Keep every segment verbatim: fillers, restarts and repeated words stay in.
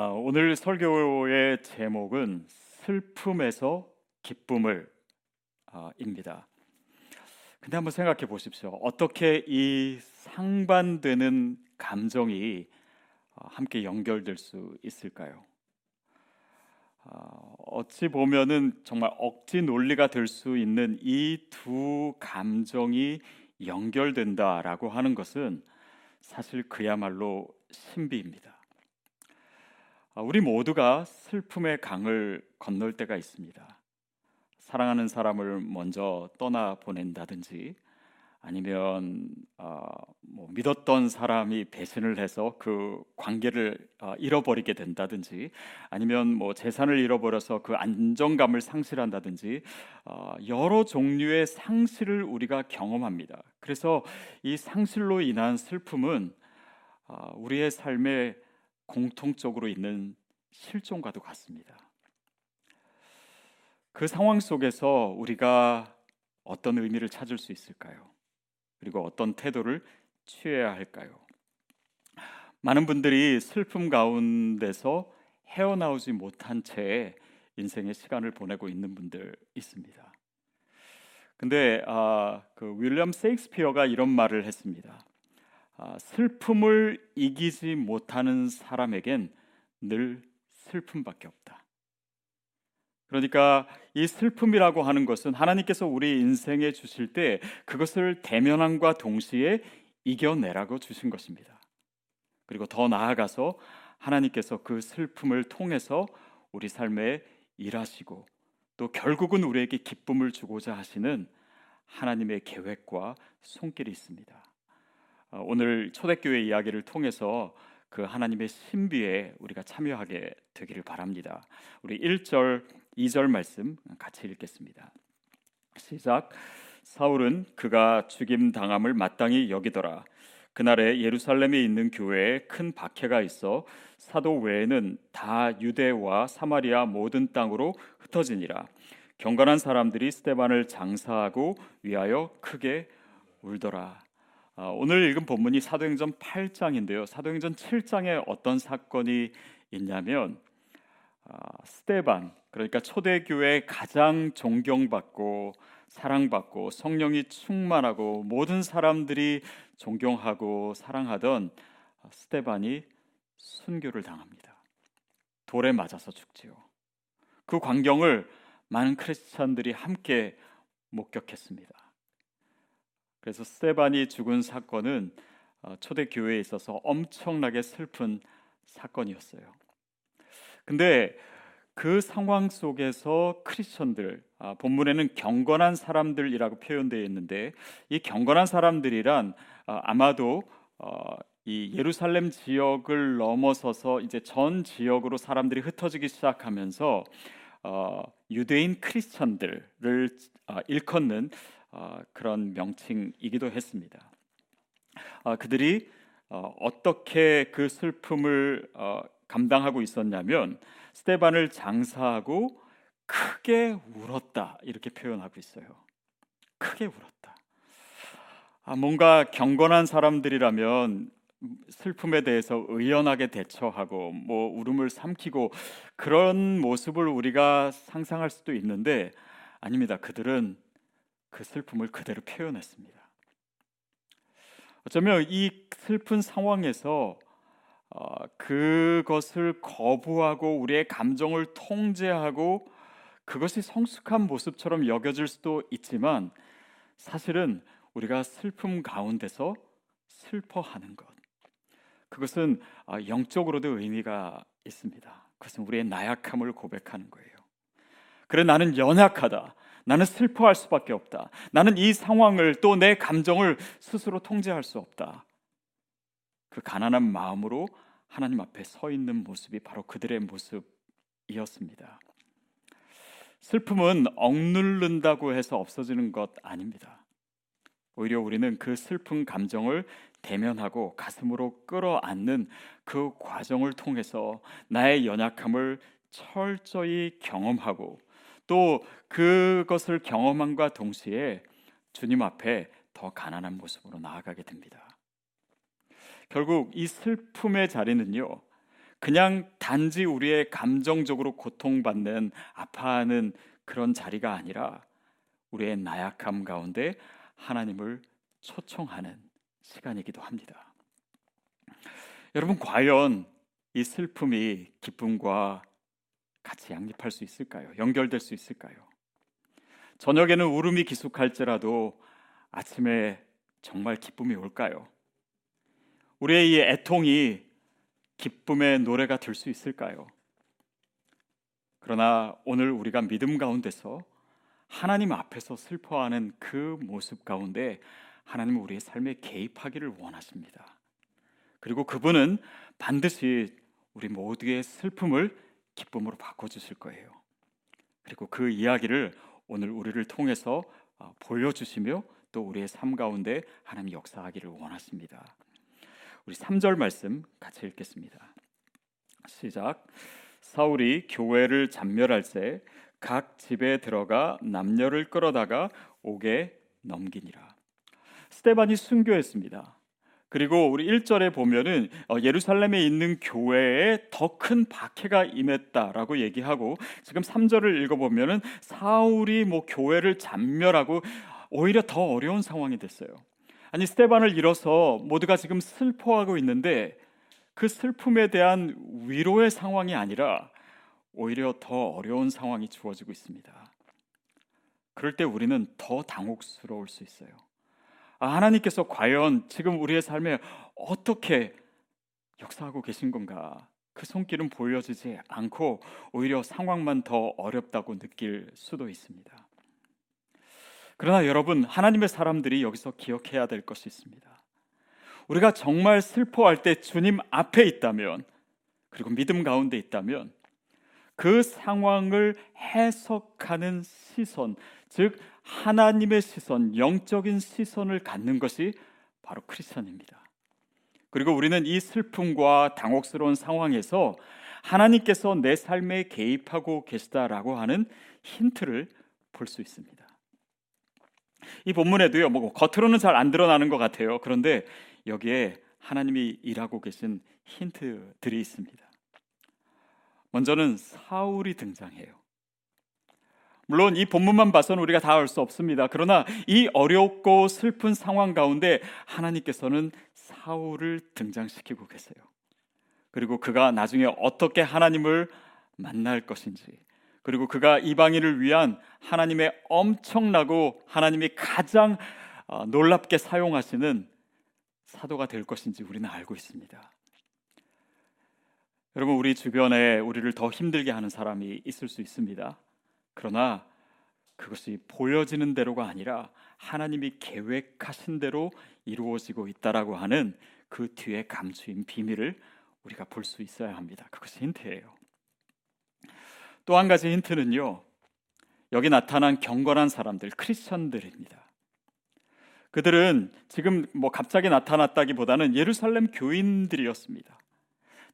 아, 오늘 설교의 제목은 슬픔에서 기쁨을 아, 입니다. 근데 한번 생각해 보십시오. 어떻게 이 상반되는 감정이 함께 연결될 수 있을까요? 어, 어찌 보면은 정말 억지 논리가 될 수 있는 이 두 감정이 연결된다라고 하는 것은 사실 그야말로 신비입니다. 우리 모두가 슬픔의 강을 건널 때가 있습니다. 사랑하는 사람을 먼저 떠나보낸다든지 아니면 어, 뭐 믿었던 사람이 배신을 해서 그 관계를 어, 잃어버리게 된다든지 아니면 뭐 재산을 잃어버려서 그 안정감을 상실한다든지 어, 여러 종류의 상실을 우리가 경험합니다. 그래서 이 상실로 인한 슬픔은 어, 우리의 삶에 공통적으로 있는 실종과도 같습니다. 그 상황 속에서 우리가 어떤 의미를 찾을 수 있을까요? 그리고 어떤 태도를 취해야 할까요? 많은 분들이 슬픔 가운데서 헤어나오지 못한 채 인생의 시간을 보내고 있는 분들 있습니다. 근데 아, 그 윌리엄 셰익스피어가 이런 말을 했습니다. 아, 슬픔을 이기지 못하는 사람에겐 늘 슬픔밖에 없다. 그러니까 이 슬픔이라고 하는 것은 하나님께서 우리 인생에 주실 때 그것을 대면함과 동시에 이겨내라고 주신 것입니다. 그리고 더 나아가서 하나님께서 그 슬픔을 통해서 우리 삶에 일하시고 또 결국은 우리에게 기쁨을 주고자 하시는 하나님의 계획과 손길이 있습니다. 오늘 초대교회 이야기를 통해서 그 하나님의 신비에 우리가 참여하게 되기를 바랍니다. 우리 일 절, 이 절 말씀 같이 읽겠습니다. 시작. 사울은 그가 죽임 당함을 마땅히 여기더라. 그날에 예루살렘에 있는 교회에 큰 박해가 있어 사도 외에는 다 유대와 사마리아 모든 땅으로 흩어지니라. 경건한 사람들이 스데반을 장사하고 위하여 크게 울더라. 오늘 읽은 본문이 사도행전 팔 장인데요. 사도행전 칠 장에 어떤 사건이 있냐면 스데반, 그러니까 초대교회 가장 존경받고 사랑받고 성령이 충만하고 모든 사람들이 존경하고 사랑하던 스데반이 순교를 당합니다. 돌에 맞아서 죽지요. 그 광경을 많은 크리스찬들이 함께 목격했습니다. 그래서 스데반이 죽은 사건은 초대교회에 있어서 엄청나게 슬픈 사건이었어요. 근데 그 상황 속에서 크리스천들, 아, 본문에는 경건한 사람들이라고 표현되어 있는데 이 경건한 사람들이란 아, 아마도 어, 이 예루살렘 지역을 넘어서서 이제 전 지역으로 사람들이 흩어지기 시작하면서 어, 유대인 크리스천들을 아, 일컫는 어, 그런 명칭이기도 했습니다. 어, 그들이 어, 어떻게 그 슬픔을 어, 감당하고 있었냐면 스데반을 장사하고 크게 울었다 이렇게 표현하고 있어요. 크게 울었다. 아, 뭔가 경건한 사람들이라면 슬픔에 대해서 의연하게 대처하고 뭐 울음을 삼키고 그런 모습을 우리가 상상할 수도 있는데 아닙니다. 그들은 그 슬픔을 그대로 표현했습니다. 어쩌면 이 슬픈 상황에서 어, 그것을 거부하고 우리의 감정을 통제하고 그것이 성숙한 모습처럼 여겨질 수도 있지만 사실은 우리가 슬픔 가운데서 슬퍼하는 것, 그것은 영적으로도 의미가 있습니다. 그것은 우리의 나약함을 고백하는 거예요. 그래, 나는 연약하다. 나는 슬퍼할 수밖에 없다. 나는 이 상황을 또 내 감정을 스스로 통제할 수 없다. 그 가난한 마음으로 하나님 앞에 서 있는 모습이 바로 그들의 모습이었습니다. 슬픔은 억누른다고 해서 없어지는 것 아닙니다. 오히려 우리는 그 슬픈 감정을 대면하고 가슴으로 끌어안는 그 과정을 통해서 나의 연약함을 철저히 경험하고 또 그것을 경험함과 동시에 주님 앞에 더 가난한 모습으로 나아가게 됩니다. 결국 이 슬픔의 자리는요, 그냥 단지 우리의 감정적으로 고통받는, 아파하는 그런 자리가 아니라 우리의 나약함 가운데 하나님을 초청하는 시간이기도 합니다. 여러분, 과연 이 슬픔이 기쁨과 같이 양립할 수 있을까요? 연결될 수 있을까요? 저녁에는 울음이 기숙할지라도 아침에 정말 기쁨이 올까요? 우리의 이 애통이 기쁨의 노래가 될 수 있을까요? 그러나 오늘 우리가 믿음 가운데서 하나님 앞에서 슬퍼하는 그 모습 가운데 하나님은 우리의 삶에 개입하기를 원하십니다. 그리고 그분은 반드시 우리 모두의 슬픔을 기쁨으로 바꿔주실 거예요. 그리고 그 이야기를 오늘 우리를 통해서 보여주시며 또 우리의 삶 가운데 하나님 역사하기를 원하십니다. 우리 삼 절 말씀 같이 읽겠습니다. 시작. 사울이 교회를 잔멸할 때 각 집에 들어가 남녀를 끌어다가 옥에 넘기니라. 스데반이 순교했습니다. 그리고 우리 일 절에 보면은 예루살렘에 있는 교회에 더 큰 박해가 임했다라고 얘기하고, 지금 삼 절을 읽어보면은 사울이 뭐 교회를 잔멸하고 오히려 더 어려운 상황이 됐어요. 아니, 스데반을 잃어서 모두가 지금 슬퍼하고 있는데 그 슬픔에 대한 위로의 상황이 아니라 오히려 더 어려운 상황이 주어지고 있습니다. 그럴 때 우리는 더 당혹스러울 수 있어요. 아, 하나님께서 과연 지금 우리의 삶에 어떻게 역사하고 계신 건가? 그 손길은 보여지지 않고 오히려 상황만 더 어렵다고 느낄 수도 있습니다. 그러나 여러분, 하나님의 사람들이 여기서 기억해야 될 것이 있습니다. 우리가 정말 슬퍼할 때 주님 앞에 있다면, 그리고 믿음 가운데 있다면 그 상황을 해석하는 시선, 즉 하나님의 시선, 영적인 시선을 갖는 것이 바로 크리스천입니다. 그리고 우리는 이 슬픔과 당혹스러운 상황에서 하나님께서 내 삶에 개입하고 계시다라고 하는 힌트를 볼 수 있습니다. 이 본문에도요, 뭐 겉으로는 잘 안 드러나는 것 같아요. 그런데 여기에 하나님이 일하고 계신 힌트들이 있습니다. 먼저는 사울이 등장해요. 물론 이 본문만 봐서는 우리가 다 알 수 없습니다. 그러나 이 어렵고 슬픈 상황 가운데 하나님께서는 사울을 등장시키고 계세요. 그리고 그가 나중에 어떻게 하나님을 만날 것인지, 그리고 그가 이방인을 위한 하나님의 엄청나고 하나님이 가장 놀랍게 사용하시는 사도가 될 것인지 우리는 알고 있습니다. 여러분, 우리 주변에 우리를 더 힘들게 하는 사람이 있을 수 있습니다. 그러나 그것이 보여지는 대로가 아니라 하나님이 계획하신 대로 이루어지고 있다라고 하는 그 뒤에 감추인 비밀을 우리가 볼 수 있어야 합니다. 그것이 힌트예요. 또 한 가지 힌트는요, 여기 나타난 경건한 사람들, 크리스천들입니다. 그들은 지금 뭐 갑자기 나타났다기보다는 예루살렘 교인들이었습니다.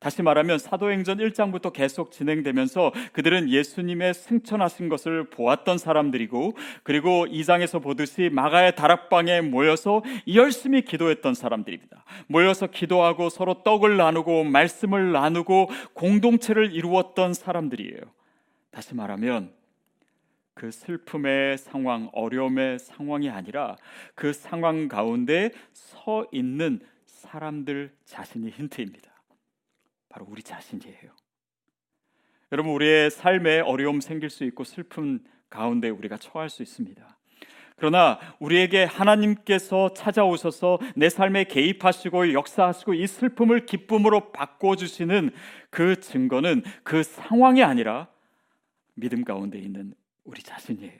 다시 말하면 사도행전 일 장부터 계속 진행되면서 그들은 예수님의 승천하신 것을 보았던 사람들이고, 그리고 이 장에서 보듯이 마가의 다락방에 모여서 열심히 기도했던 사람들입니다. 모여서 기도하고 서로 떡을 나누고 말씀을 나누고 공동체를 이루었던 사람들이에요. 다시 말하면 그 슬픔의 상황, 어려움의 상황이 아니라 그 상황 가운데 서 있는 사람들 자신이 힌트입니다. 바로 우리 자신이에요. 여러분, 우리의 삶에 어려움 생길 수 있고 슬픔 가운데 우리가 처할 수 있습니다. 그러나 우리에게 하나님께서 찾아오셔서 내 삶에 개입하시고 역사하시고 이 슬픔을 기쁨으로 바꿔주시는 그 증거는 그 상황이 아니라 믿음 가운데 있는 우리 자신이에요.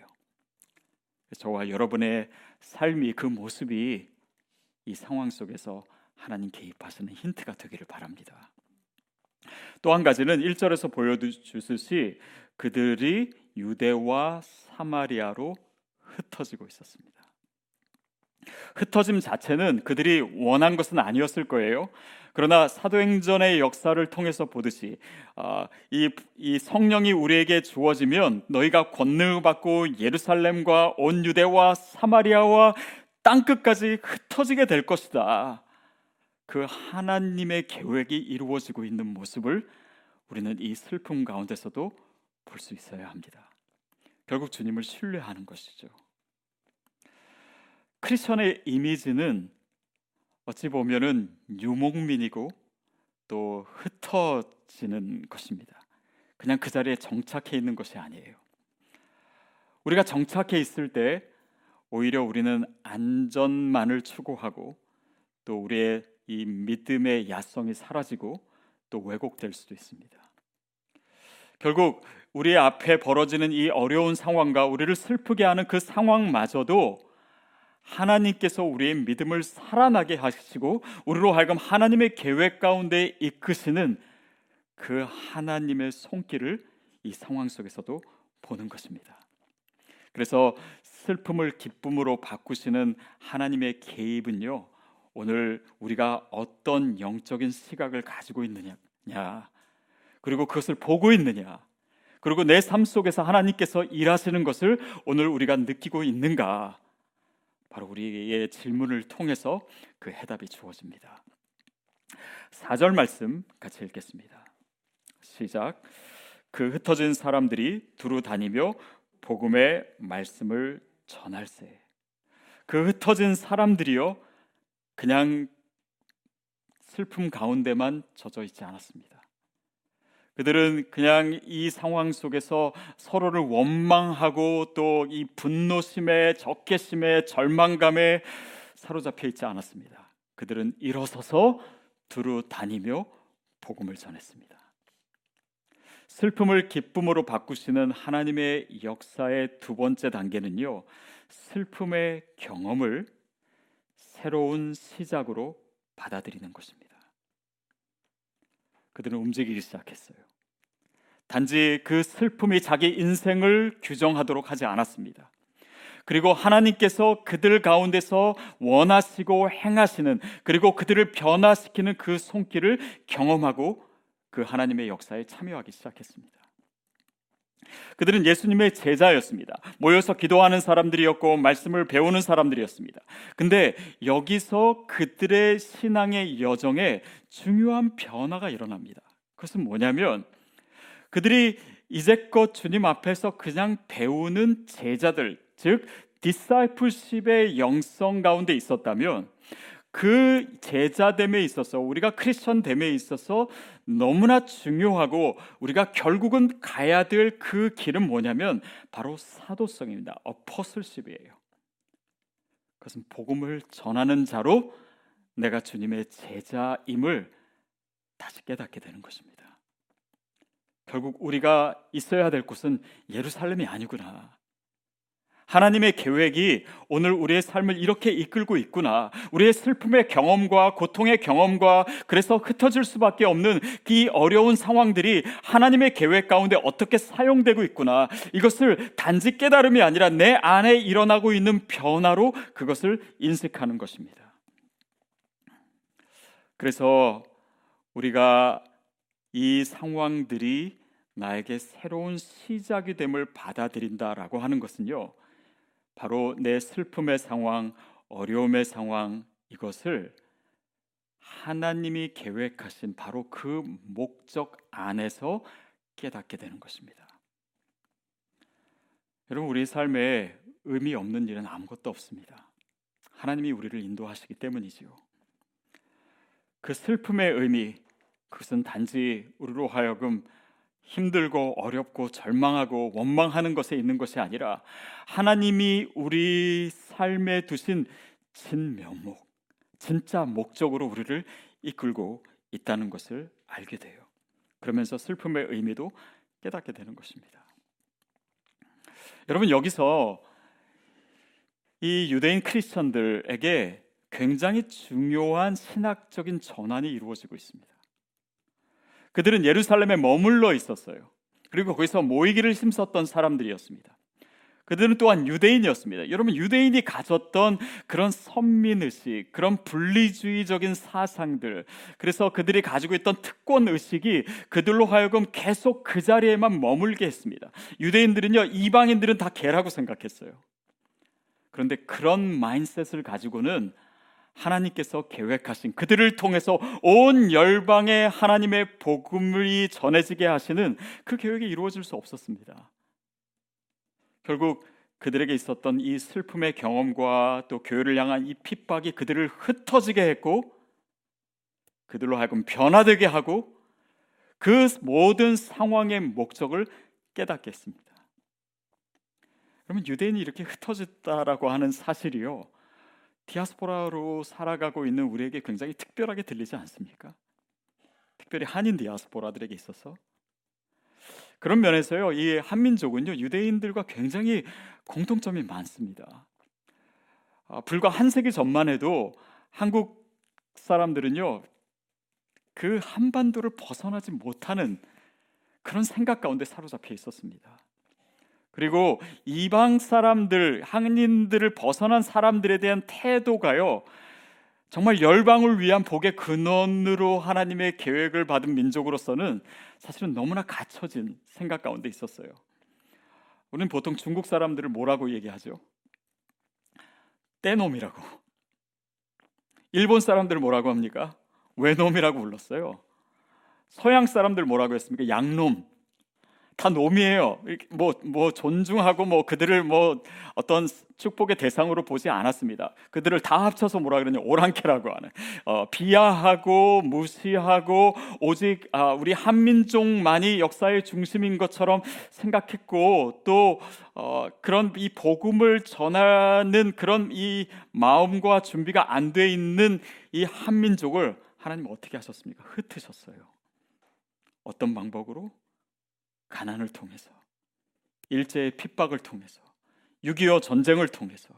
저와 여러분의 삶이, 그 모습이 이 상황 속에서 하나님 개입하시는 힌트가 되기를 바랍니다. 또 한 가지는 일 절에서 보여주듯이 그들이 유대와 사마리아로 흩어지고 있었습니다. 흩어짐 자체는 그들이 원한 것은 아니었을 거예요. 그러나 사도행전의 역사를 통해서 보듯이 아, 이, 이 성령이 우리에게 주어지면 너희가 권능을 받고 예루살렘과 온 유대와 사마리아와 땅끝까지 흩어지게 될 것이다. 그 하나님의 계획이 이루어지고 있는 모습을 우리는 이 슬픔 가운데서도 볼 수 있어야 합니다. 결국 주님을 신뢰하는 것이죠. 크리스천의 이미지는 어찌 보면은 유목민이고 또 흩어지는 것입니다. 그냥 그 자리에 정착해 있는 것이 아니에요. 우리가 정착해 있을 때 오히려 우리는 안전만을 추구하고 또 우리의 이 믿음의 야성이 사라지고 또 왜곡될 수도 있습니다. 결국 우리 앞에 벌어지는 이 어려운 상황과 우리를 슬프게 하는 그 상황마저도 하나님께서 우리의 믿음을 살아나게 하시고 우리로 하여금 하나님의 계획 가운데 이끄시는 그 하나님의 손길을 이 상황 속에서도 보는 것입니다. 그래서 슬픔을 기쁨으로 바꾸시는 하나님의 개입은요, 오늘 우리가 어떤 영적인 시각을 가지고 있느냐, 그리고 그것을 보고 있느냐, 그리고 내 삶 속에서 하나님께서 일하시는 것을 오늘 우리가 느끼고 있는가, 바로 우리의 질문을 통해서 그 해답이 주어집니다. 사 절 말씀 같이 읽겠습니다. 시작. 그 흩어진 사람들이 두루 다니며 복음의 말씀을 전할세. 그 흩어진 사람들이요, 그냥 슬픔 가운데만 젖어 있지 않았습니다. 그들은 그냥 이 상황 속에서 서로를 원망하고 또 이 분노심에 적개심에 절망감에 사로잡혀 있지 않았습니다. 그들은 일어서서 두루 다니며 복음을 전했습니다. 슬픔을 기쁨으로 바꾸시는 하나님의 역사의 두 번째 단계는요, 슬픔의 경험을 새로운 시작으로 받아들이는 것입니다. 그들은 움직이기 시작했어요. 단지 그 슬픔이 자기 인생을 규정하도록 하지 않았습니다. 그리고 하나님께서 그들 가운데서 원하시고 행하시는, 그리고 그들을 변화시키는 그 손길을 경험하고 그 하나님의 역사에 참여하기 시작했습니다. 그들은 예수님의 제자였습니다. 모여서 기도하는 사람들이었고 말씀을 배우는 사람들이었습니다. 근데 여기서 그들의 신앙의 여정에 중요한 변화가 일어납니다. 그것은 뭐냐면, 그들이 이제껏 주님 앞에서 그냥 배우는 제자들, 즉 디사이플십의 영성 가운데 있었다면, 그 제자됨에 있어서, 우리가 크리스천됨에 있어서 너무나 중요하고 우리가 결국은 가야 될 그 길은 뭐냐면 바로 사도성입니다. 어퍼슬십이에요. 그것은 복음을 전하는 자로 내가 주님의 제자임을 다시 깨닫게 되는 것입니다. 결국 우리가 있어야 될 곳은 예루살렘이 아니구나, 하나님의 계획이 오늘 우리의 삶을 이렇게 이끌고 있구나, 우리의 슬픔의 경험과 고통의 경험과 그래서 흩어질 수밖에 없는 이 어려운 상황들이 하나님의 계획 가운데 어떻게 사용되고 있구나, 이것을 단지 깨달음이 아니라 내 안에 일어나고 있는 변화로 그것을 인식하는 것입니다. 그래서 우리가 이 상황들이 나에게 새로운 시작이 됨을 받아들인다라고 하는 것은요, 바로 내 슬픔의 상황, 어려움의 상황, 이것을 하나님이 계획하신 바로 그 목적 안에서 깨닫게 되는 것입니다. 여러분, 우리 삶에 의미 없는 일은 아무것도 없습니다. 하나님이 우리를 인도하시기 때문이지요. 그 슬픔의 의미, 그것은 단지 우리로 하여금 힘들고 어렵고 절망하고 원망하는 것에 있는 것이 아니라 하나님이 우리 삶에 두신 진면목, 진짜 목적으로 우리를 이끌고 있다는 것을 알게 돼요. 그러면서 슬픔의 의미도 깨닫게 되는 것입니다. 여러분, 여기서 이 유대인 크리스천들에게 굉장히 중요한 신학적인 전환이 이루어지고 있습니다. 그들은 예루살렘에 머물러 있었어요. 그리고 거기서 모이기를 힘썼던 사람들이었습니다. 그들은 또한 유대인이었습니다. 여러분, 유대인이 가졌던 그런 선민의식, 그런 분리주의적인 사상들, 그래서 그들이 가지고 있던 특권의식이 그들로 하여금 계속 그 자리에만 머물게 했습니다. 유대인들은요, 이방인들은 다 개라고 생각했어요. 그런데 그런 마인셋을 가지고는 하나님께서 계획하신, 그들을 통해서 온 열방에 하나님의 복음이 전해지게 하시는 그 계획이 이루어질 수 없었습니다. 결국 그들에게 있었던 이 슬픔의 경험과 또 교회를 향한 이 핍박이 그들을 흩어지게 했고, 그들로 하여금 변화되게 하고, 그 모든 상황의 목적을 깨닫게 했습니다. 그러면 유대인이 이렇게 흩어졌다라고 하는 사실이요, 디아스포라로 살아가고 있는 우리에게 굉장히 특별하게 들리지 않습니까? 특별히 한인 디아스포라들에게 있어서 그런 면에서요, 이 한민족은요 유대인들과 굉장히 공통점이 많습니다. 아, 불과 한 세기 전만 해도 한국 사람들은요 그 한반도를 벗어나지 못하는 그런 생각 가운데 사로잡혀 있었습니다. 그리고 이방 사람들, 한인들을 벗어난 사람들에 대한 태도가요 정말 열방을 위한 복의 근원으로 하나님의 계획을 받은 민족으로서는 사실은 너무나 갇혀진 생각 가운데 있었어요. 우리는 보통 중국 사람들을 뭐라고 얘기하죠? 떼놈이라고. 일본 사람들 뭐라고 합니까? 외놈이라고 불렀어요. 서양 사람들 뭐라고 했습니까? 양놈. 다 놈이에요. 뭐, 뭐 존중하고 뭐 그들을 뭐 어떤 축복의 대상으로 보지 않았습니다. 그들을 다 합쳐서 뭐라 그러냐, 오랑캐라고 하는, 어, 비하하고 무시하고 오직 아, 우리 한민족만이 역사의 중심인 것처럼 생각했고, 또 어, 그런 이 복음을 전하는 그런 이 마음과 준비가 안 돼 있는 이 한민족을 하나님 어떻게 하셨습니까? 흩으셨어요. 어떤 방법으로? 가난을 통해서, 일제의 핍박을 통해서, 육이오 전쟁을 통해서.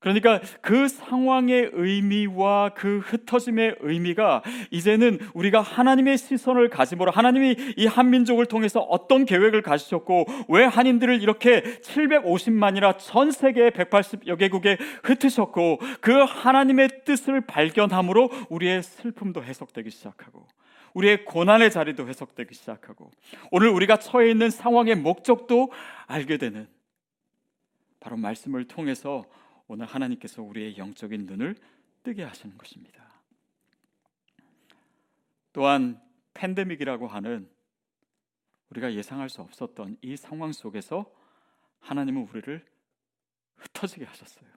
그러니까 그 상황의 의미와 그 흩어짐의 의미가 이제는 우리가 하나님의 시선을 가짐으로 하나님이 이 한민족을 통해서 어떤 계획을 가지셨고 왜 한인들을 이렇게 칠백오십만이나 전 세계 백팔십여 개국에 흩으셨고 그 하나님의 뜻을 발견함으로 우리의 슬픔도 해석되기 시작하고 우리의 고난의 자리도 해석되기 시작하고 오늘 우리가 처해 있는 상황의 목적도 알게 되는, 바로 말씀을 통해서 오늘 하나님께서 우리의 영적인 눈을 뜨게 하시는 것입니다. 또한 팬데믹이라고 하는 우리가 예상할 수 없었던 이 상황 속에서 하나님은 우리를 흩어지게 하셨어요.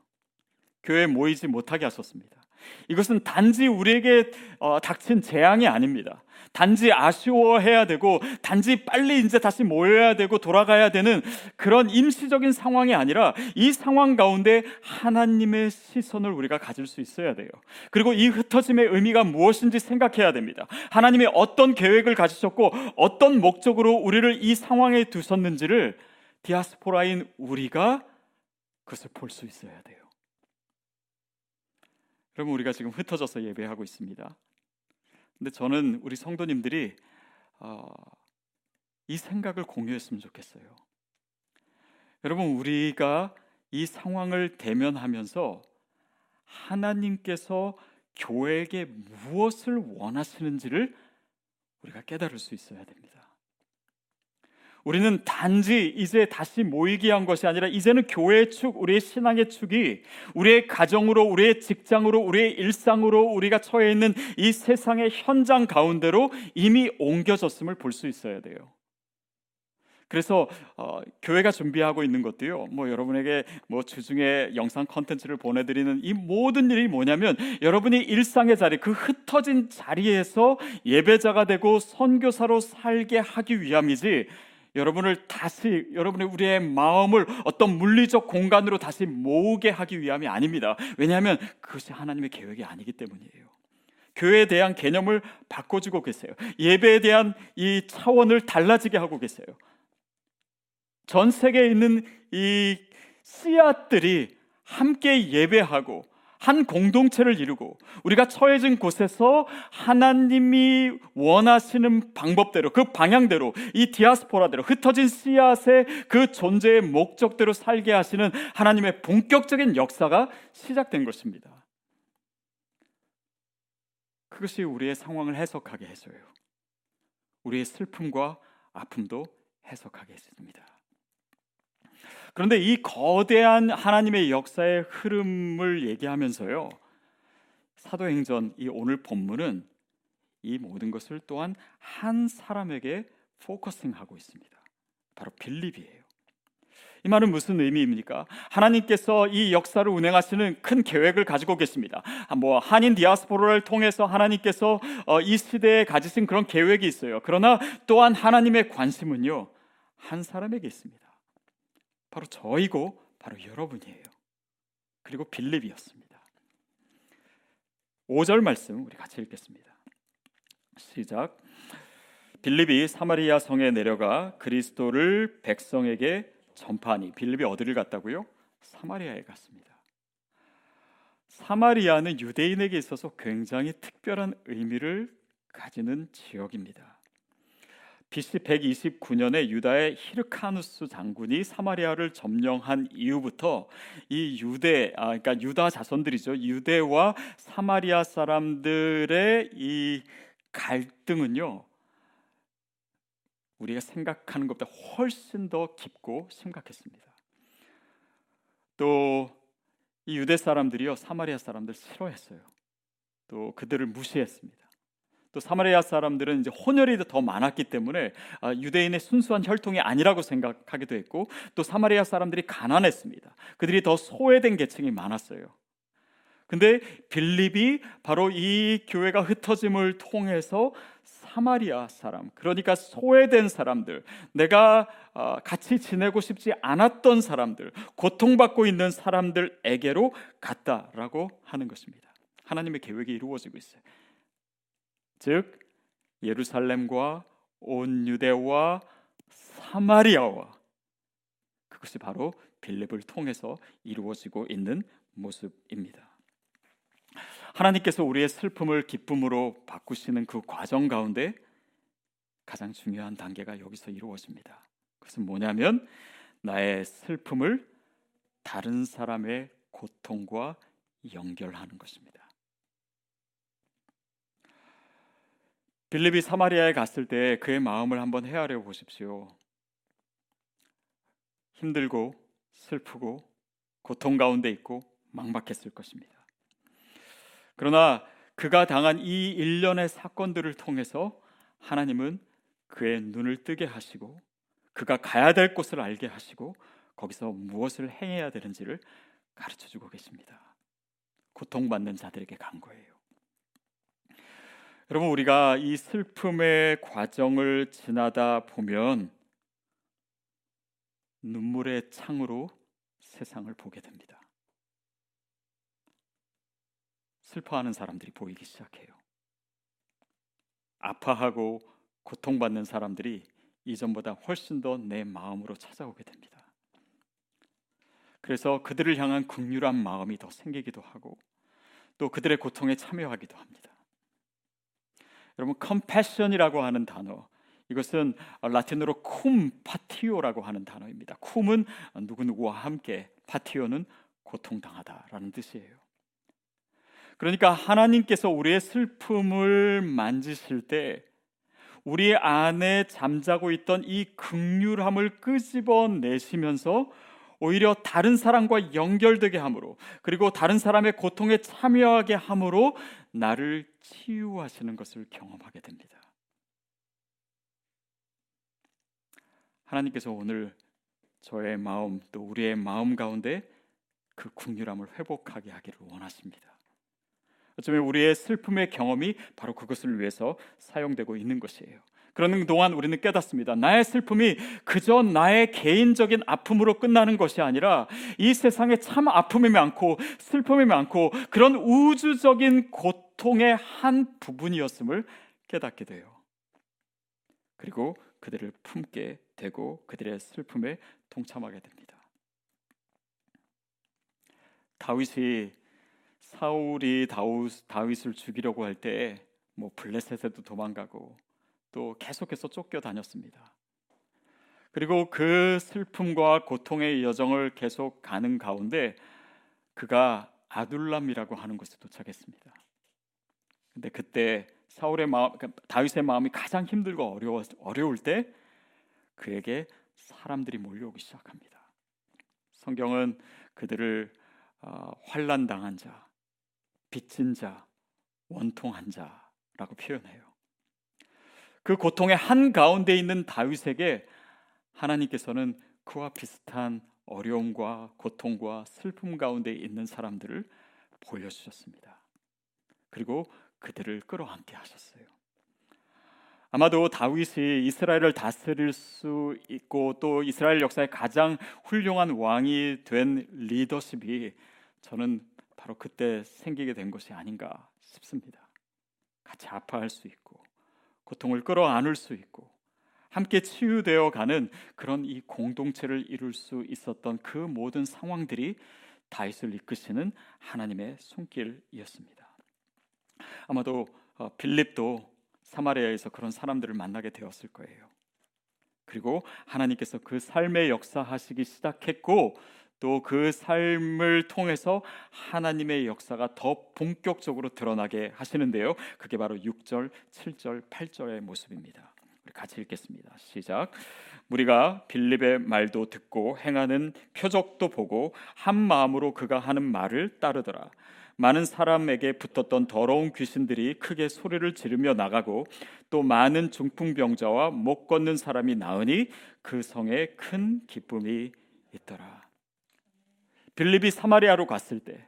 교회에 모이지 못하게 하셨습니다. 이것은 단지 우리에게 어, 닥친 재앙이 아닙니다. 단지 아쉬워해야 되고 단지 빨리 이제 다시 모여야 되고 돌아가야 되는 그런 임시적인 상황이 아니라 이 상황 가운데 하나님의 시선을 우리가 가질 수 있어야 돼요. 그리고 이 흩어짐의 의미가 무엇인지 생각해야 됩니다. 하나님이 어떤 계획을 가지셨고 어떤 목적으로 우리를 이 상황에 두셨는지를 디아스포라인 우리가 그것을 볼 수 있어야 돼요. 그러면 우리가 지금 흩어져서 예배하고 있습니다. 근데 저는 우리 성도님들이 어, 이 생각을 공유했으면 좋겠어요. 여러분, 우리가 이 상황을 대면하면서 하나님께서 교회에게 무엇을 원하시는지를 우리가 깨달을 수 있어야 됩니다. 우리는 단지 이제 다시 모이게 한 것이 아니라 이제는 교회의 축, 우리의 신앙의 축이 우리의 가정으로, 우리의 직장으로, 우리의 일상으로 우리가 처해 있는 이 세상의 현장 가운데로 이미 옮겨졌음을 볼 수 있어야 돼요. 그래서 어, 교회가 준비하고 있는 것도요, 뭐 여러분에게 뭐 주중에 영상 콘텐츠를 보내드리는 이 모든 일이 뭐냐면 여러분이 일상의 자리, 그 흩어진 자리에서 예배자가 되고 선교사로 살게 하기 위함이지, 여러분을 다시, 여러분의 우리의 마음을 어떤 물리적 공간으로 다시 모으게 하기 위함이 아닙니다. 왜냐하면 그것이 하나님의 계획이 아니기 때문이에요. 교회에 대한 개념을 바꿔주고 계세요. 예배에 대한 이 차원을 달라지게 하고 계세요. 전 세계에 있는 이 씨앗들이 함께 예배하고 한 공동체를 이루고 우리가 처해진 곳에서 하나님이 원하시는 방법대로, 그 방향대로, 이 디아스포라대로, 흩어진 씨앗의 그 존재의 목적대로 살게 하시는 하나님의 본격적인 역사가 시작된 것입니다. 그것이 우리의 상황을 해석하게 해줘요. 우리의 슬픔과 아픔도 해석하게 해줍니다. 그런데 이 거대한 하나님의 역사의 흐름을 얘기하면서요, 사도행전 이 오늘 본문은 이 모든 것을 또한 한 사람에게 포커싱하고 있습니다. 바로 빌립이에요. 이 말은 무슨 의미입니까? 하나님께서 이 역사를 운행하시는 큰 계획을 가지고 계십니다. 뭐 한인 디아스포라를 통해서 하나님께서 이 시대에 가지신 그런 계획이 있어요. 그러나 또한 하나님의 관심은요, 한 사람에게 있습니다. 바로 저이고 바로 여러분이에요. 그리고 빌립이었습니다. 오 절 말씀 우리 같이 읽겠습니다. 시작. 빌립이 사마리아 성에 내려가 그리스도를 백성에게 전파하니. 빌립이 어디를 갔다고요? 사마리아에 갔습니다. 사마리아는 유대인에게 있어서 굉장히 특별한 의미를 가지는 지역입니다. 비씨 백이십구 년에 유다의 히르카누스 장군이 사마리아를 점령한 이후부터 이 유대, 아, 그러니까 유다 자손들이죠. 유대와 사마리아 사람들의 이 갈등은요, 우리가 생각하는 것보다 훨씬 더 깊고 심각했습니다. 또 이 유대 사람들이요, 사마리아 사람들 싫어했어요. 또 그들을 무시했습니다. 또 사마리아 사람들은 이제 혼혈이 더 많았기 때문에 유대인의 순수한 혈통이 아니라고 생각하기도 했고, 또 사마리아 사람들이 가난했습니다. 그들이 더 소외된 계층이 많았어요. 근데 빌립이 바로 이 교회가 흩어짐을 통해서 사마리아 사람, 그러니까 소외된 사람들, 내가 같이 지내고 싶지 않았던 사람들, 고통받고 있는 사람들에게로 갔다라고 하는 것입니다. 하나님의 계획이 이루어지고 있어요. 즉 예루살렘과 온 유대와 사마리아와, 그것이 바로 빌립을 통해서 이루어지고 있는 모습입니다. 하나님께서 우리의 슬픔을 기쁨으로 바꾸시는 그 과정 가운데 가장 중요한 단계가 여기서 이루어집니다. 그것은 뭐냐면 나의 슬픔을 다른 사람의 고통과 연결하는 것입니다. 빌립이 사마리아에 갔을 때 그의 마음을 한번 헤아려 보십시오. 힘들고 슬프고 고통 가운데 있고 막막했을 것입니다. 그러나 그가 당한 이 일련의 사건들을 통해서 하나님은 그의 눈을 뜨게 하시고, 그가 가야 될 곳을 알게 하시고, 거기서 무엇을 행해야 되는지를 가르쳐주고 계십니다. 고통받는 자들에게 간 거예요. 여러분, 우리가 이 슬픔의 과정을 지나다 보면 눈물의 창으로 세상을 보게 됩니다. 슬퍼하는 사람들이 보이기 시작해요. 아파하고 고통받는 사람들이 이전보다 훨씬 더 내 마음으로 찾아오게 됩니다. 그래서 그들을 향한 긍휼한 마음이 더 생기기도 하고, 또 그들의 고통에 참여하기도 합니다. 여러분, 컴패션이라고 하는 단어, 이것은 라틴어로 쿰 파티오라고 하는 단어입니다. 쿰은 누구누구와 함께, 파티오는 고통당하다라는 뜻이에요. 그러니까 하나님께서 우리의 슬픔을 만지실 때 우리 안에 잠자고 있던 이 긍휼함을 끄집어내시면서 오히려 다른 사람과 연결되게 함으로, 그리고 다른 사람의 고통에 참여하게 함으로 나를 치유하시는 것을 경험하게 됩니다. 하나님께서 오늘 저의 마음, 또 우리의 마음 가운데 그 긍휼함을 회복하게 하기를 원하십니다. 어쩌면 우리의 슬픔의 경험이 바로 그것을 위해서 사용되고 있는 것이에요. 그러는 동안 우리는 깨닫습니다. 나의 슬픔이 그저 나의 개인적인 아픔으로 끝나는 것이 아니라 이 세상에 참 아픔이 많고 슬픔이 많고 그런 우주적인 고통의 한 부분이었음을 깨닫게 돼요. 그리고 그들을 품게 되고 그들의 슬픔에 동참하게 됩니다. 다윗이 사울이 다윗을 죽이려고 할 때 뭐 블레셋에도 도망가고 또 계속해서 쫓겨 다녔습니다. 그리고 그 슬픔과 고통의 여정을 계속 가는 가운데 그가 아둘람이라고 하는 곳에 도착했습니다. 근데 그때 사울의 마음, 다윗의 마음이 가장 힘들고 어려워, 어려울 때 그에게 사람들이 몰려오기 시작합니다. 성경은 그들을 어, 환난 당한 자, 빚진 자, 원통한 자라고 표현해요. 그 고통의 한가운데 있는 다윗에게 하나님께서는 그와 비슷한 어려움과 고통과 슬픔 가운데 있는 사람들을 보여주셨습니다. 그리고 그들을 끌어안게 하셨어요. 아마도 다윗이 이스라엘을 다스릴 수 있고 또 이스라엘 역사의 가장 훌륭한 왕이 된 리더십이 저는 바로 그때 생기게 된 것이 아닌가 싶습니다. 같이 아파할 수 있고 고통을 끌어안을 수 있고 함께 치유되어 가는 그런 이 공동체를 이룰 수 있었던 그 모든 상황들이 다윗을 이끄시는 하나님의 손길이었습니다. 아마도 빌립도 사마리아에서 그런 사람들을 만나게 되었을 거예요. 그리고 하나님께서 그 삶의 역사하시기 시작했고 또 그 삶을 통해서 하나님의 역사가 더 본격적으로 드러나게 하시는데요. 그게 바로 육 절, 칠 절, 팔 절의 모습입니다. 우리 같이 읽겠습니다. 시작. 우리가 빌립의 말도 듣고 행하는 표적도 보고 한 마음으로 그가 하는 말을 따르더라. 많은 사람에게 붙었던 더러운 귀신들이 크게 소리를 지르며 나가고 또 많은 중풍병자와 못 걷는 사람이 나으니 그 성에 큰 기쁨이 있더라. 빌립이 사마리아로 갔을 때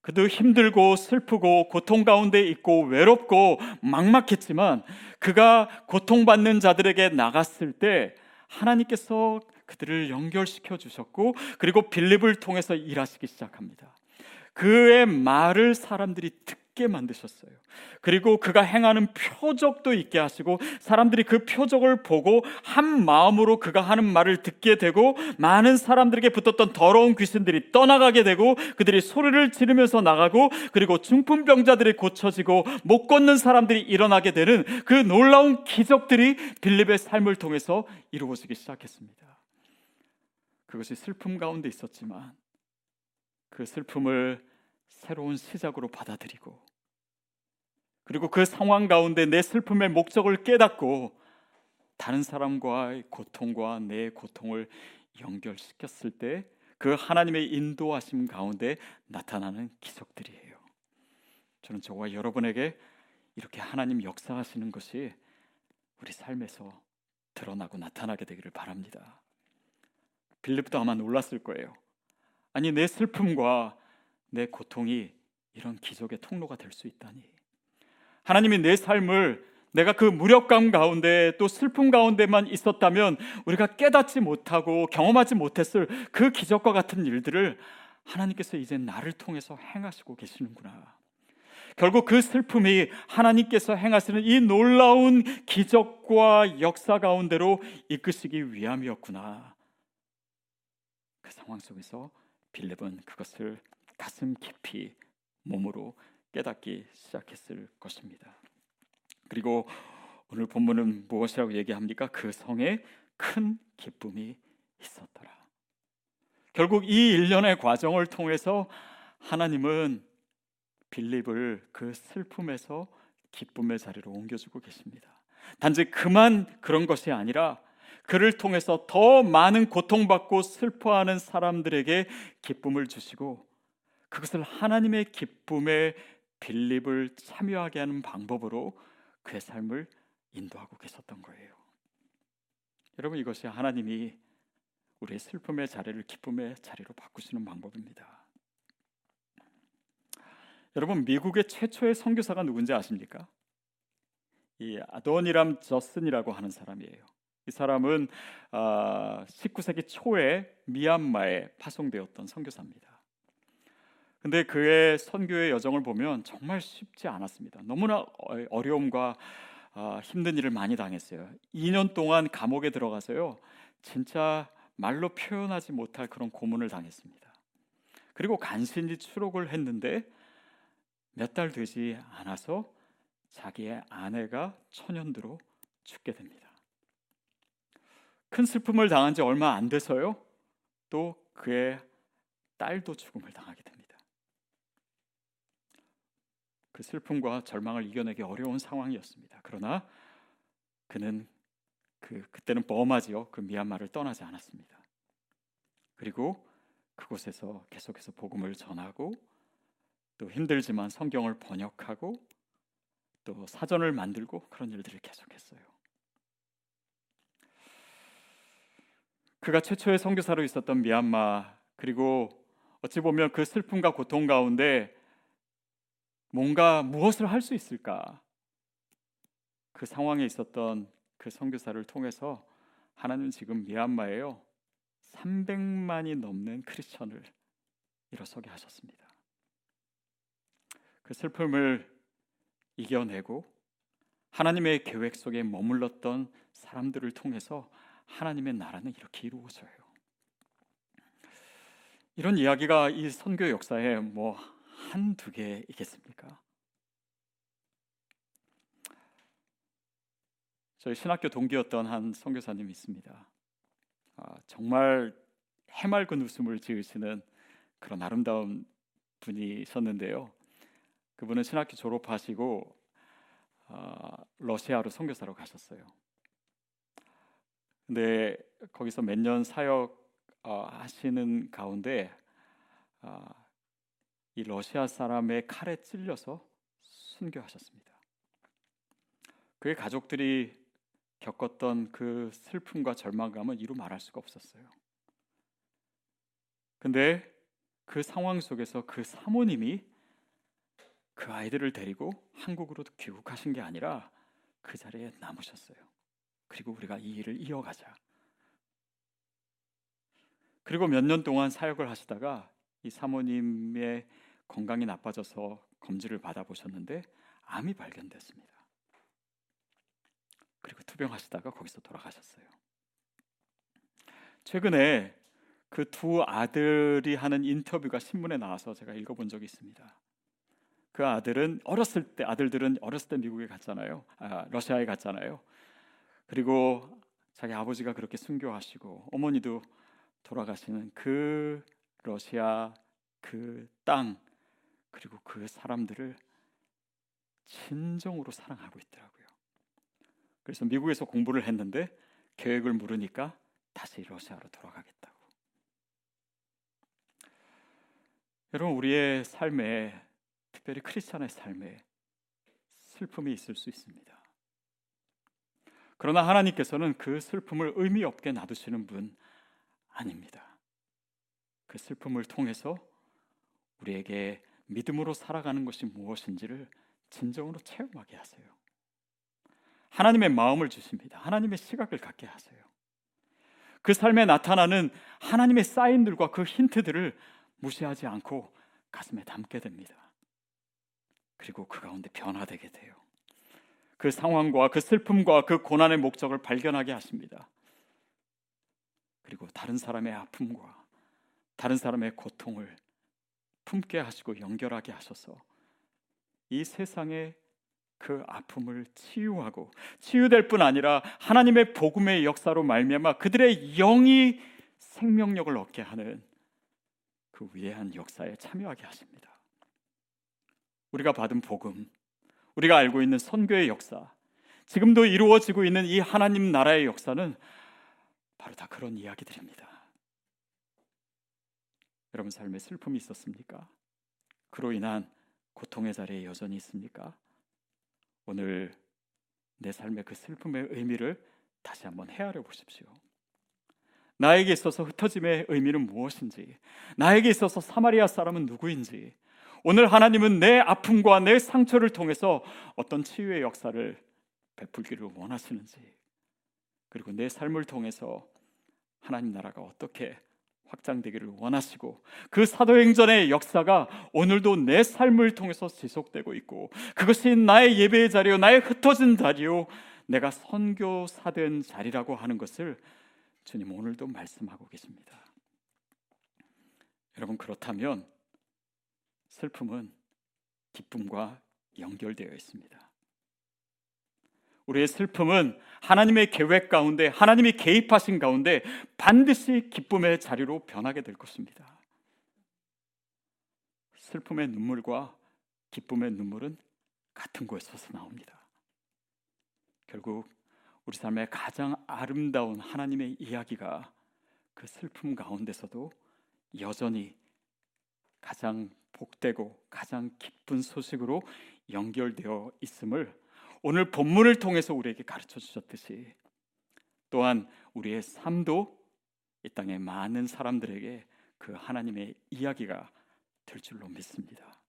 그도 힘들고 슬프고 고통 가운데 있고 외롭고 막막했지만 그가 고통받는 자들에게 나갔을 때 하나님께서 그들을 연결시켜 주셨고 그리고 빌립을 통해서 일하시기 시작합니다. 그의 말을 사람들이 듣게 만드셨어요. 그리고 그가 행하는 표적도 있게 하시고 사람들이 그 표적을 보고 한 마음으로 그가 하는 말을 듣게 되고 많은 사람들에게 붙었던 더러운 귀신들이 떠나가게 되고 그들이 소리를 지르면서 나가고 그리고 중풍병자들이 고쳐지고 못 걷는 사람들이 일어나게 되는 그 놀라운 기적들이 빌립의 삶을 통해서 이루어지기 시작했습니다. 그것이 슬픔 가운데 있었지만 그 슬픔을 새로운 시작으로 받아들이고 그리고 그 상황 가운데 내 슬픔의 목적을 깨닫고 다른 사람과의 고통과 내 고통을 연결시켰을 때 그 하나님의 인도하심 가운데 나타나는 기적들이에요. 저는 저와 여러분에게 이렇게 하나님 역사하시는 것이 우리 삶에서 드러나고 나타나게 되기를 바랍니다. 빌립도 아마 놀랐을 거예요. 아니 내 슬픔과 내 고통이 이런 기적의 통로가 될 수 있다니, 하나님이 내 삶을 내가 그 무력감 가운데 또 슬픔 가운데만 있었다면 우리가 깨닫지 못하고 경험하지 못했을 그 기적과 같은 일들을 하나님께서 이제 나를 통해서 행하시고 계시는구나. 결국 그 슬픔이 하나님께서 행하시는 이 놀라운 기적과 역사 가운데로 이끄시기 위함이었구나. 그 상황 속에서 빌립은 그것을 가슴 깊이 몸으로 깨닫기 시작했을 것입니다. 그리고 오늘 본문은 무엇이라고 얘기합니까? 그 성에 큰 기쁨이 있었더라. 결국 이 일련의 과정을 통해서 하나님은 빌립을 그 슬픔에서 기쁨의 자리로 옮겨주고 계십니다. 단지 그만 그런 것이 아니라 그를 통해서 더 많은 고통받고 슬퍼하는 사람들에게 기쁨을 주시고 그것을 하나님의 기쁨에 빌립을 참여하게 하는 방법으로 그의 삶을 인도하고 계셨던 거예요. 여러분, 이것이 하나님이 우리의 슬픔의 자리를 기쁨의 자리로 바꾸시는 방법입니다. 여러분, 미국의 최초의 선교사가 누군지 아십니까? 이 아도니람 저슨이라고 하는 사람이에요. 이 사람은 십구 세기 초에 미얀마에 파송되었던 선교사입니다. 근데 그의 선교의 여정을 보면 정말 쉽지 않았습니다. 너무나 어려움과 힘든 일을 많이 당했어요. 이 년 동안 감옥에 들어가서요, 진짜 말로 표현하지 못할 그런 고문을 당했습니다. 그리고 간신히 추록을 했는데 몇 달 되지 않아서 자기의 아내가 천연두로 죽게 됩니다. 큰 슬픔을 당한 지 얼마 안 돼서요, 또 그의 딸도 죽음을 당하게 됩니다. 그 슬픔과 절망을 이겨내기 어려운 상황이었습니다. 그러나 그는 그, 그때는 범하지요. 그 미얀마를 떠나지 않았습니다. 그리고 그곳에서 계속해서 복음을 전하고 또 힘들지만 성경을 번역하고 또 사전을 만들고 그런 일들을 계속했어요. 그가 최초의 선교사로 있었던 미얀마, 그리고 어찌 보면 그 슬픔과 고통 가운데 뭔가 무엇을 할 수 있을까? 그 상황에 있었던 그 선교사를 통해서 하나님은 지금 미얀마에요, 삼백만이 넘는 크리스천을 일어서게 하셨습니다. 그 슬픔을 이겨내고 하나님의 계획 속에 머물렀던 사람들을 통해서 하나님의 나라는 이렇게 이루어져요. 이런 이야기가 이 선교 역사에 뭐 한두 개 있겠습니까? 저희 신학교 동기였던 한 선교사님이 있습니다. 아, 정말 해맑은 웃음을 지으시는 그런 아름다운 분이셨는데요. 그분은 신학교 졸업하시고 아, 러시아로 선교사로 가셨어요. 근데 거기서 몇 년 사역 어, 하시는 가운데 어, 이 러시아 사람의 칼에 찔려서 순교하셨습니다. 그의 가족들이 겪었던 그 슬픔과 절망감은 이루 말할 수가 없었어요. 근데 그 상황 속에서 그 사모님이 그 아이들을 데리고 한국으로 귀국하신 게 아니라 그 자리에 남으셨어요. 그리고 우리가 이 일을 이어가자. 그리고 몇 년 동안 사역을 하시다가 이 사모님의 건강이 나빠져서 검진을 받아보셨는데 암이 발견됐습니다. 그리고 투병하시다가 거기서 돌아가셨어요. 최근에 그 두 아들이 하는 인터뷰가 신문에 나와서 제가 읽어본 적이 있습니다. 그 아들은 어렸을 때 아들들은 어렸을 때 미국에 갔잖아요. 아, 러시아에 갔잖아요. 그리고 자기 아버지가 그렇게 순교하시고 어머니도 돌아가시는 그 러시아, 그 땅, 그리고 그 사람들을 진정으로 사랑하고 있더라고요. 그래서 미국에서 공부를 했는데 계획을 물으니까 다시 러시아로 돌아가겠다고. 여러분, 우리의 삶에, 특별히 크리스천의 삶에 슬픔이 있을 수 있습니다. 그러나 하나님께서는 그 슬픔을 의미 없게 놔두시는 분 아닙니다. 그 슬픔을 통해서 우리에게 믿음으로 살아가는 것이 무엇인지를 진정으로 체험하게 하세요. 하나님의 마음을 주십니다. 하나님의 시각을 갖게 하세요. 그 삶에 나타나는 하나님의 사인들과 그 힌트들을 무시하지 않고 가슴에 담게 됩니다. 그리고 그 가운데 변화되게 돼요. 그 상황과 그 슬픔과 그 고난의 목적을 발견하게 하십니다. 그리고 다른 사람의 아픔과 다른 사람의 고통을 품게 하시고 연결하게 하셔서 이 세상의 그 아픔을 치유하고, 치유될 뿐 아니라 하나님의 복음의 역사로 말미암아 그들의 영이 생명력을 얻게 하는 그 위대한 역사에 참여하게 하십니다. 우리가 받은 복음, 우리가 알고 있는 선교의 역사, 지금도 이루어지고 있는 이 하나님 나라의 역사는 바로 다 그런 이야기들입니다. 여러분 삶에 슬픔이 있었습니까? 그로 인한 고통의 자리에 여전히 있습니까? 오늘 내 삶의 그 슬픔의 의미를 다시 한번 헤아려 보십시오. 나에게 있어서 흩어짐의 의미는 무엇인지, 나에게 있어서 사마리아 사람은 누구인지, 오늘 하나님은 내 아픔과 내 상처를 통해서 어떤 치유의 역사를 베풀기를 원하시는지, 그리고 내 삶을 통해서 하나님 나라가 어떻게 확장되기를 원하시고 그 사도행전의 역사가 오늘도 내 삶을 통해서 지속되고 있고, 그것이 나의 예배의 자리요, 나의 흩어진 자리요, 내가 선교사된 자리라고 하는 것을 주님 오늘도 말씀하고 계십니다. 여러분, 그렇다면 슬픔은 기쁨과 연결되어 있습니다. 우리의 슬픔은 하나님의 계획 가운데, 하나님이 개입하신 가운데 반드시 기쁨의 자리로 변하게 될 것입니다. 슬픔의 눈물과 기쁨의 눈물은 같은 곳에서 나옵니다. 결국 우리 삶의 가장 아름다운 하나님의 이야기가 그 슬픔 가운데서도 여전히 가장 복되고 가장 기쁜 소식으로 연결되어 있음을 오늘 본문을 통해서 우리에게 가르쳐 주셨듯이 또한 우리의 삶도 이 땅의 많은 사람들에게 그 하나님의 이야기가 될 줄로 믿습니다.